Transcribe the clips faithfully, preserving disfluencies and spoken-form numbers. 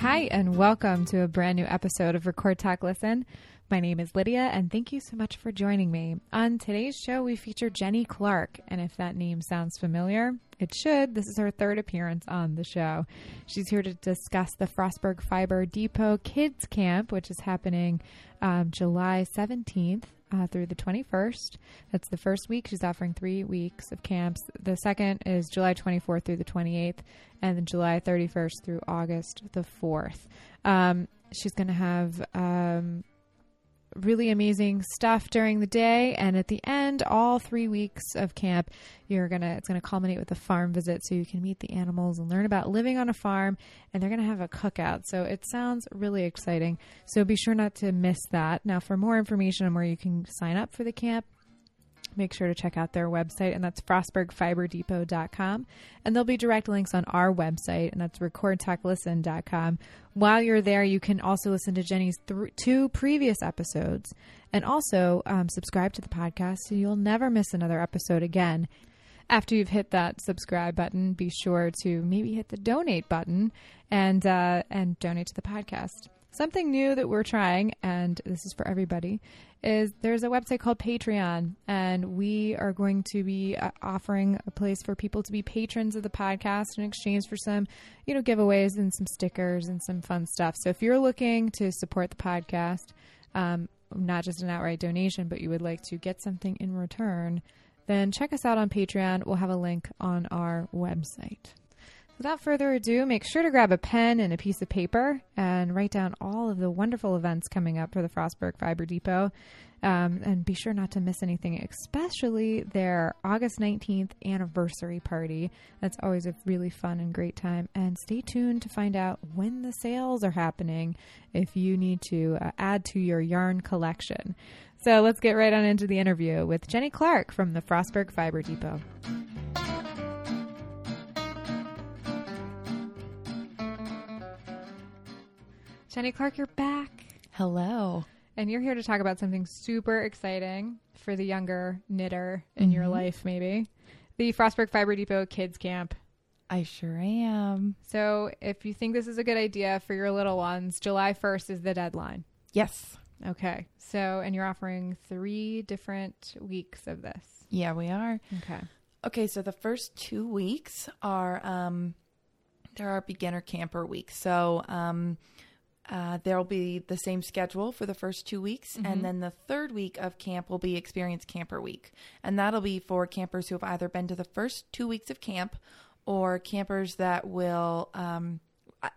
Hi, and welcome to a brand new episode of Record Talk Listen. My name is Lydia, and thank you so much for joining me. On today's show, we feature Jenny Clark, and if that name sounds familiar, it should. This is her third appearance on the show. She's here to discuss the Frostburg Fiber Depot Kids Camp, which is happening um, July seventeenth. Uh, through the twenty-first. That's the first week. She's offering three weeks of camps. The second is July twenty-fourth through the twenty-eighth, and then July thirty-first through August the fourth. Um, she's going to have um, really amazing stuff during the day, and at the end, all three weeks of camp, you're gonna it's gonna culminate with a farm visit, so you can meet the animals and learn about living on a farm. And they're gonna have a cookout, so it sounds really exciting. So be sure not to miss that. Now, for more information on where you can sign up for the camp, make sure to check out their website, and that's frostburg fiber depot dot com. And there'll be direct links on our website, and that's record talk listen dot com. While you're there, you can also listen to Jenny's th- two previous episodes, and also um, subscribe to the podcast so you'll never miss another episode again. After you've hit that subscribe button, be sure to maybe hit the donate button and uh, and donate to the podcast. Something new that we're trying, and this is for everybody, is there's a website called Patreon, and we are going to be uh, offering a place for people to be patrons of the podcast in exchange for some, you know, giveaways and some stickers and some fun stuff. So if you're looking to support the podcast, um, not just an outright donation, but you would like to get something in return, then check us out on Patreon. We'll have a link on our website. Without further ado, make sure to grab a pen and a piece of paper and write down all of the wonderful events coming up for the Frostburg Fiber Depot. Um, and be sure not to miss anything, especially their August nineteenth anniversary party. That's always a really fun and great time. And stay tuned to find out when the sales are happening if you need to uh, add to your yarn collection. So let's get right on into the interview with Jenny Clark from the Frostburg Fiber Depot. Jenny Clark, you're back. Hello. And you're here to talk about something super exciting for the younger knitter in mm-hmm. your life, maybe. The Frostburg Fiber Depot Kids Camp. I sure am. So if you think this is a good idea for your little ones, July first is the deadline. Yes. Okay. So, and you're offering three different weeks of this. Yeah, we are. Okay. Okay, so the first two weeks are, um, there are beginner camper weeks. So, um... Uh, there'll be the same schedule for the first two weeks. Mm-hmm. And then the third week of camp will be Experience Camper Week. And that'll be for campers who have either been to the first two weeks of camp or campers that will, um,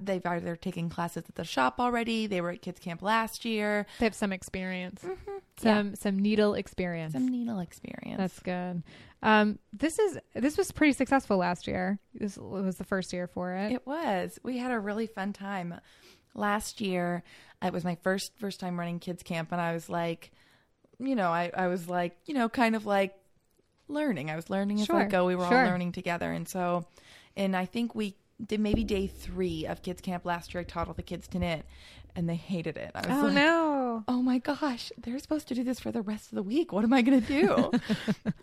they've either taken classes at the shop already. They were at kids camp last year. They have some experience, mm-hmm. some, yeah. some needle experience, some needle experience. That's good. Um, this is, this was pretty successful last year. This was the first year for it. It was, we had a really fun time. Last year, it was my first first time running kids camp, and I was like, you know, I, I was like, you know, kind of like learning. I was learning as sure, I go. We were sure. all learning together. And so, and I think we did maybe day three of kids camp last year. I taught all the kids to knit, and they hated it. I was oh, like, no. oh my gosh, they're supposed to do this for the rest of the week. What am I going to do?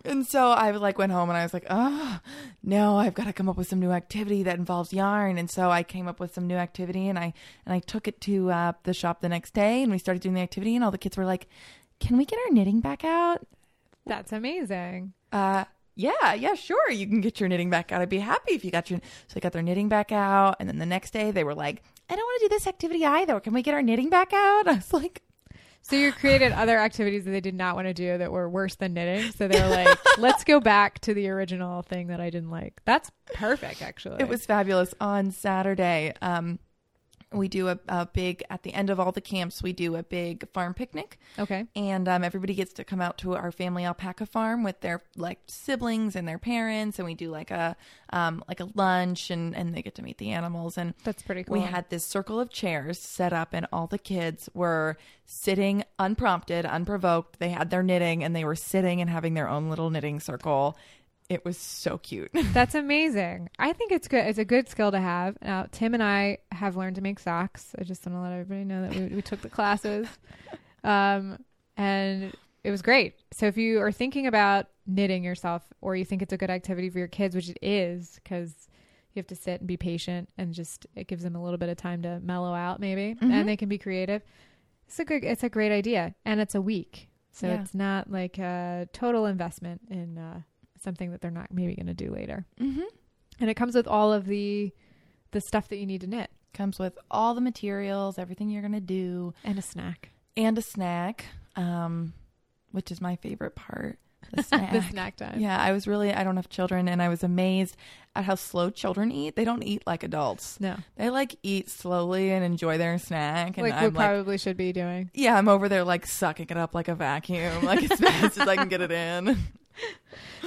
And so I like went home and I was like, oh no, I've got to come up with some new activity that involves yarn. And so I came up with some new activity, and I, and I took it to uh, the shop the next day, and we started doing the activity, and all the kids were like, can we get our knitting back out? That's amazing. Uh, Yeah, yeah, sure. You can get your knitting back out. I'd be happy if you got your... So they got their knitting back out. And then the next day they were like, I don't want to do this activity either. Can we get our knitting back out? I was like... So you created other activities that they did not want to do that were worse than knitting. So they were like, let's go back to the original thing that I didn't like. That's perfect, actually. It was fabulous. On Saturday, um, we do a, a big... At the end of all the camps, we do a big farm picnic. Okay. And um, everybody gets to come out to our family alpaca farm with their like siblings and their parents. And we do like a um, like a lunch, and, and they get to meet the animals. And that's pretty cool. We had this circle of chairs set up, and all the kids were sitting unprompted, unprovoked. They had their knitting, and they were sitting and having their own little knitting circle. It was so cute. That's amazing. I think it's good. It's a good skill to have. Now, Tim and I have learned to make socks. I just want to let everybody know that we, we took the classes, um, and it was great. So if you are thinking about knitting yourself, or you think it's a good activity for your kids, which it is, because you have to sit and be patient, and just, it gives them a little bit of time to mellow out maybe, mm-hmm. and they can be creative. It's a good, it's a great idea, and it's a week. So yeah. it's not like a total investment in uh, something that they're not maybe going to do later. Mm-hmm. And it comes with all of the, the stuff that you need to knit. Comes with all the materials, everything you're going to do. And a snack. And a snack, um, which is my favorite part. The snack. The snack time. Yeah, I was really, I don't have children, and I was amazed at how slow children eat. They don't eat like adults. No. They like eat slowly and enjoy their snack. And like I'm we probably like, should be doing. Yeah, I'm over there like sucking it up like a vacuum, like as fast as I can get it in.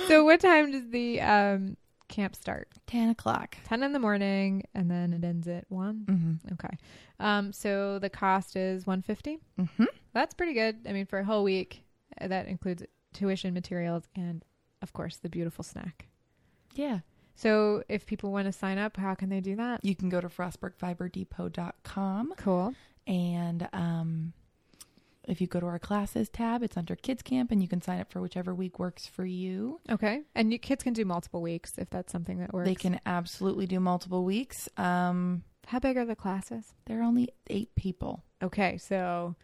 So what time does the um, camp start? ten o'clock ten in the morning, and then it ends at one? Mm-hmm. Okay. Um, so the cost is one hundred fifty dollars Mm-hmm. That's pretty good. I mean, for a whole week, that includes tuition, materials, and of course the beautiful snack. Yeah. So if people want to sign up, how can they do that? You can go to frostburg fiber depot dot com. Cool. And um if you go to our classes tab, it's under kids camp, and you can sign up for whichever week works for you. Okay. And you, kids can do multiple weeks if that's something that works. They can absolutely do multiple weeks. Um how big are the classes? They're only eight people. Okay, so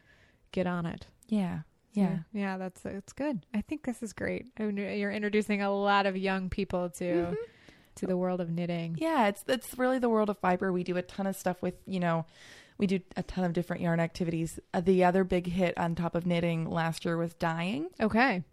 get on it. Yeah. Yeah. Yeah. That's, it's good. I think this is great. I mean, you're introducing a lot of young people to, mm-hmm. to the world of knitting. Yeah. It's, it's really the world of fiber. We do a ton of stuff with, you know, we do a ton of different yarn activities. Uh, the other big hit on top of knitting last year was dyeing. Okay.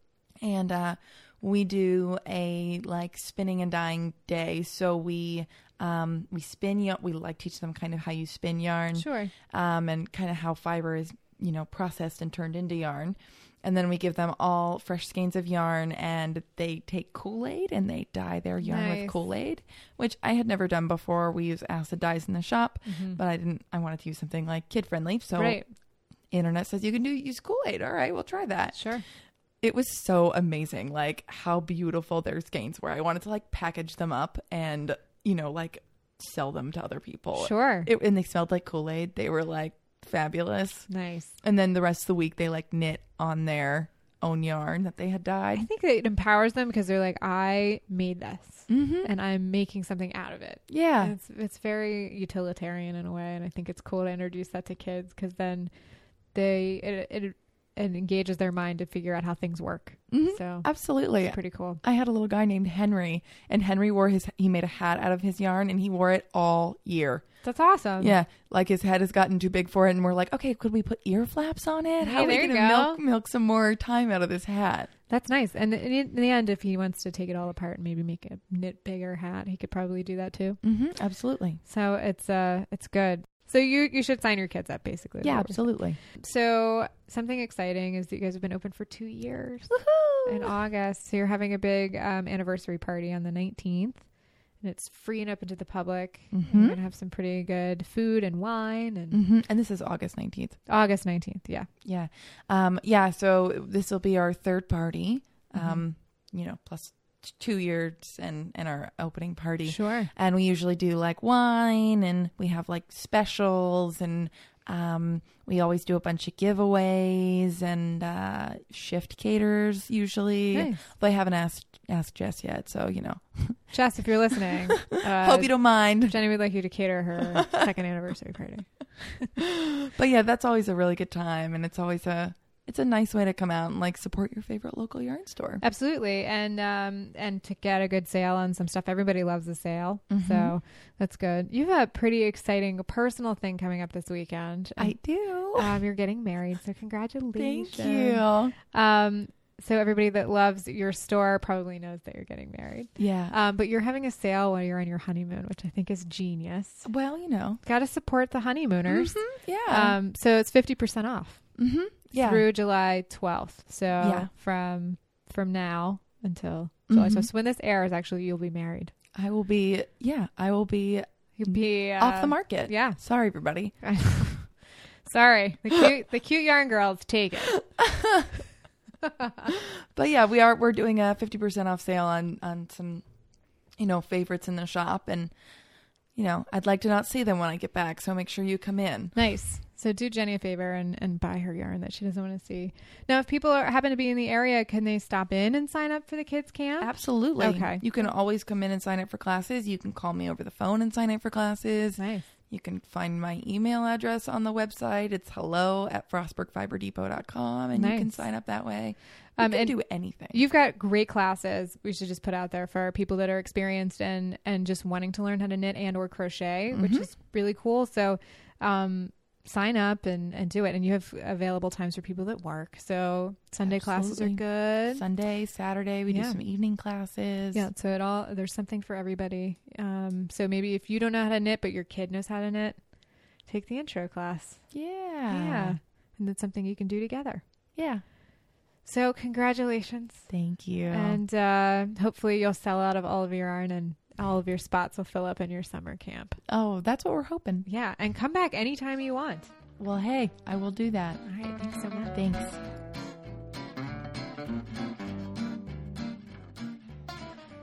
And, uh, we do a like spinning and dyeing day. So we, um, we spin yarn. We like teach them kind of how you spin yarn. Sure. Um, and kind of how fiber is, you know, processed and turned into yarn. And then we give them all fresh skeins of yarn, and they take Kool-Aid and they dye their yarn nice. with Kool-Aid, which I had never done before. We use acid dyes in the shop, mm-hmm. but I didn't, I wanted to use something like kid friendly. So right. internet says you can do use Kool-Aid. All right, we'll try that. Sure. It was so amazing. Like how beautiful their skeins were. I wanted to like package them up and, you know, like sell them to other people. Sure. It, and they smelled like Kool-Aid. They were like, fabulous. Nice. And then the rest of the week they like knit on their own yarn that they had dyed. I think that it empowers them because they're like, I made this, mm-hmm. and I'm making something out of it. Yeah. And it's it's very utilitarian in a way, and I think it's cool to introduce that to kids because then they it, it it engages their mind to figure out how things work. Mm-hmm. So absolutely, it's pretty cool. I had a little guy named Henry, and Henry wore his he made a hat out of his yarn, and he wore it all year. That's awesome. Yeah. Like his head has gotten too big for it. And we're like, okay, could we put ear flaps on it? How hey, are we going to milk, milk some more time out of this hat? That's nice. And in the end, if he wants to take it all apart and maybe make a knit bigger hat, he could probably do that too. Mm-hmm, absolutely. So it's uh, it's good. So you, you should sign your kids up basically. Yeah, absolutely. So something exciting is that you guys have been open for two years. Woohoo! In August. So you're having a big um, anniversary party on the nineteenth. And it's free and open to the public. Mm-hmm. We're going to have some pretty good food and wine. And mm-hmm. and this is August nineteenth. August nineteenth. Yeah. Yeah. Um, yeah. So this will be our third party, mm-hmm. um, you know, plus two years and, and our opening party. Sure. And we usually do like wine, and we have like specials, and um, we always do a bunch of giveaways and uh, shift caterers usually. Nice. But I haven't asked asked Jess yet, so you know. Jess, if you're listening, uh, hope you don't mind. Jenny would like you to cater her second anniversary party. But yeah, that's always a really good time, and it's always a it's a nice way to come out and like support your favorite local yarn store. Absolutely, and um and to get a good sale on some stuff. Everybody loves a sale, mm-hmm. so that's good. You have a pretty exciting personal thing coming up this weekend. I do. Um, you're getting married, so congratulations. Thank you. Um. So everybody that loves your store probably knows that you're getting married. Yeah. Um, but you're having a sale while you're on your honeymoon, which I think is genius. Well, you know. Got to support the honeymooners. Mm-hmm. Yeah. Um, so it's fifty percent off mm-hmm. yeah. through July twelfth. So yeah. from from now until July twelfth. Mm-hmm. So when this airs, actually, you'll be married. I will be, yeah, I will be, you'll be uh, off the market. Yeah. Sorry, everybody. Sorry. The cute, the cute yarn girls take it. But yeah, we are, we're doing a fifty percent off sale on, on some, you know, favorites in the shop, and, you know, I'd like to not see them when I get back. So make sure you come in. Nice. So do Jenny a favor and, and buy her yarn that she doesn't want to see. Now, if people are, happen to be in the area, can they stop in and sign up for the kids' camp? Absolutely. Okay. You can always come in and sign up for classes. You can call me over the phone and sign up for classes. Nice. You can find my email address on the website. It's hello at frostburg fiber depot dot com, and nice. You can sign up that way. You um, can do anything. You've got great classes we should just put out there for people that are experienced and, and just wanting to learn how to knit and or crochet, mm-hmm. which is really cool. So um, sign up and, and do it. And you have available times for people that work. So Sunday Absolutely. Classes are good. Sunday, Saturday, we yeah. do some evening classes. Yeah, so it all there's something for everybody. Um, so maybe if you don't know how to knit, but your kid knows how to knit, take the intro class. Yeah. Yeah. And that's something you can do together. Yeah. So congratulations. Thank you. And uh, hopefully you'll sell out of all of your yarn and all of your spots will fill up in your summer camp. Oh, that's what we're hoping. Yeah. And come back anytime you want. Well, hey, I will do that. All right. Thanks so much. Thanks.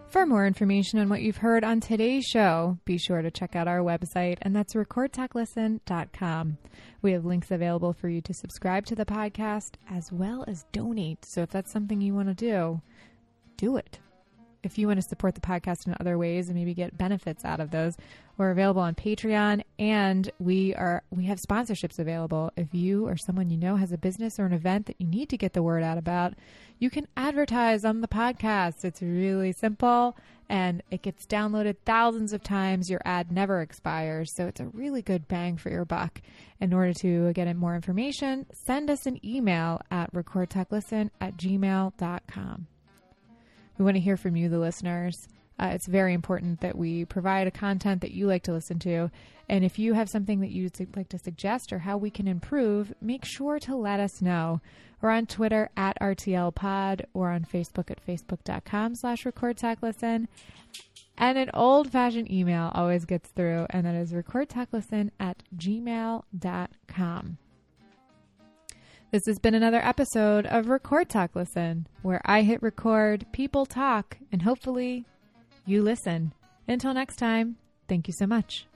For more information on what you've heard on today's show, be sure to check out our website, and that's record talk listen dot com. We have links available for you to subscribe to the podcast as well as donate. So if that's something you want to do, do it. If you want to support the podcast in other ways and maybe get benefits out of those, we're available on Patreon, and we are we have sponsorships available. If you or someone you know has a business or an event that you need to get the word out about, you can advertise on the podcast. It's really simple, and it gets downloaded thousands of times. Your ad never expires, so it's a really good bang for your buck. In order to get more information, send us an email at record talk listen at gmail dot com. We want to hear from you, the listeners. Uh, it's very important that we provide a content that you like to listen to. And if you have something that you'd like to suggest or how we can improve, make sure to let us know. We're on Twitter at R T L pod or on Facebook at facebook dot com slash record talk listen. And an old-fashioned email always gets through, and that is record talk listen at gmail dot com. This has been another episode of Record Talk Listen, where I hit record, people talk, and hopefully you listen. Until next time, thank you so much.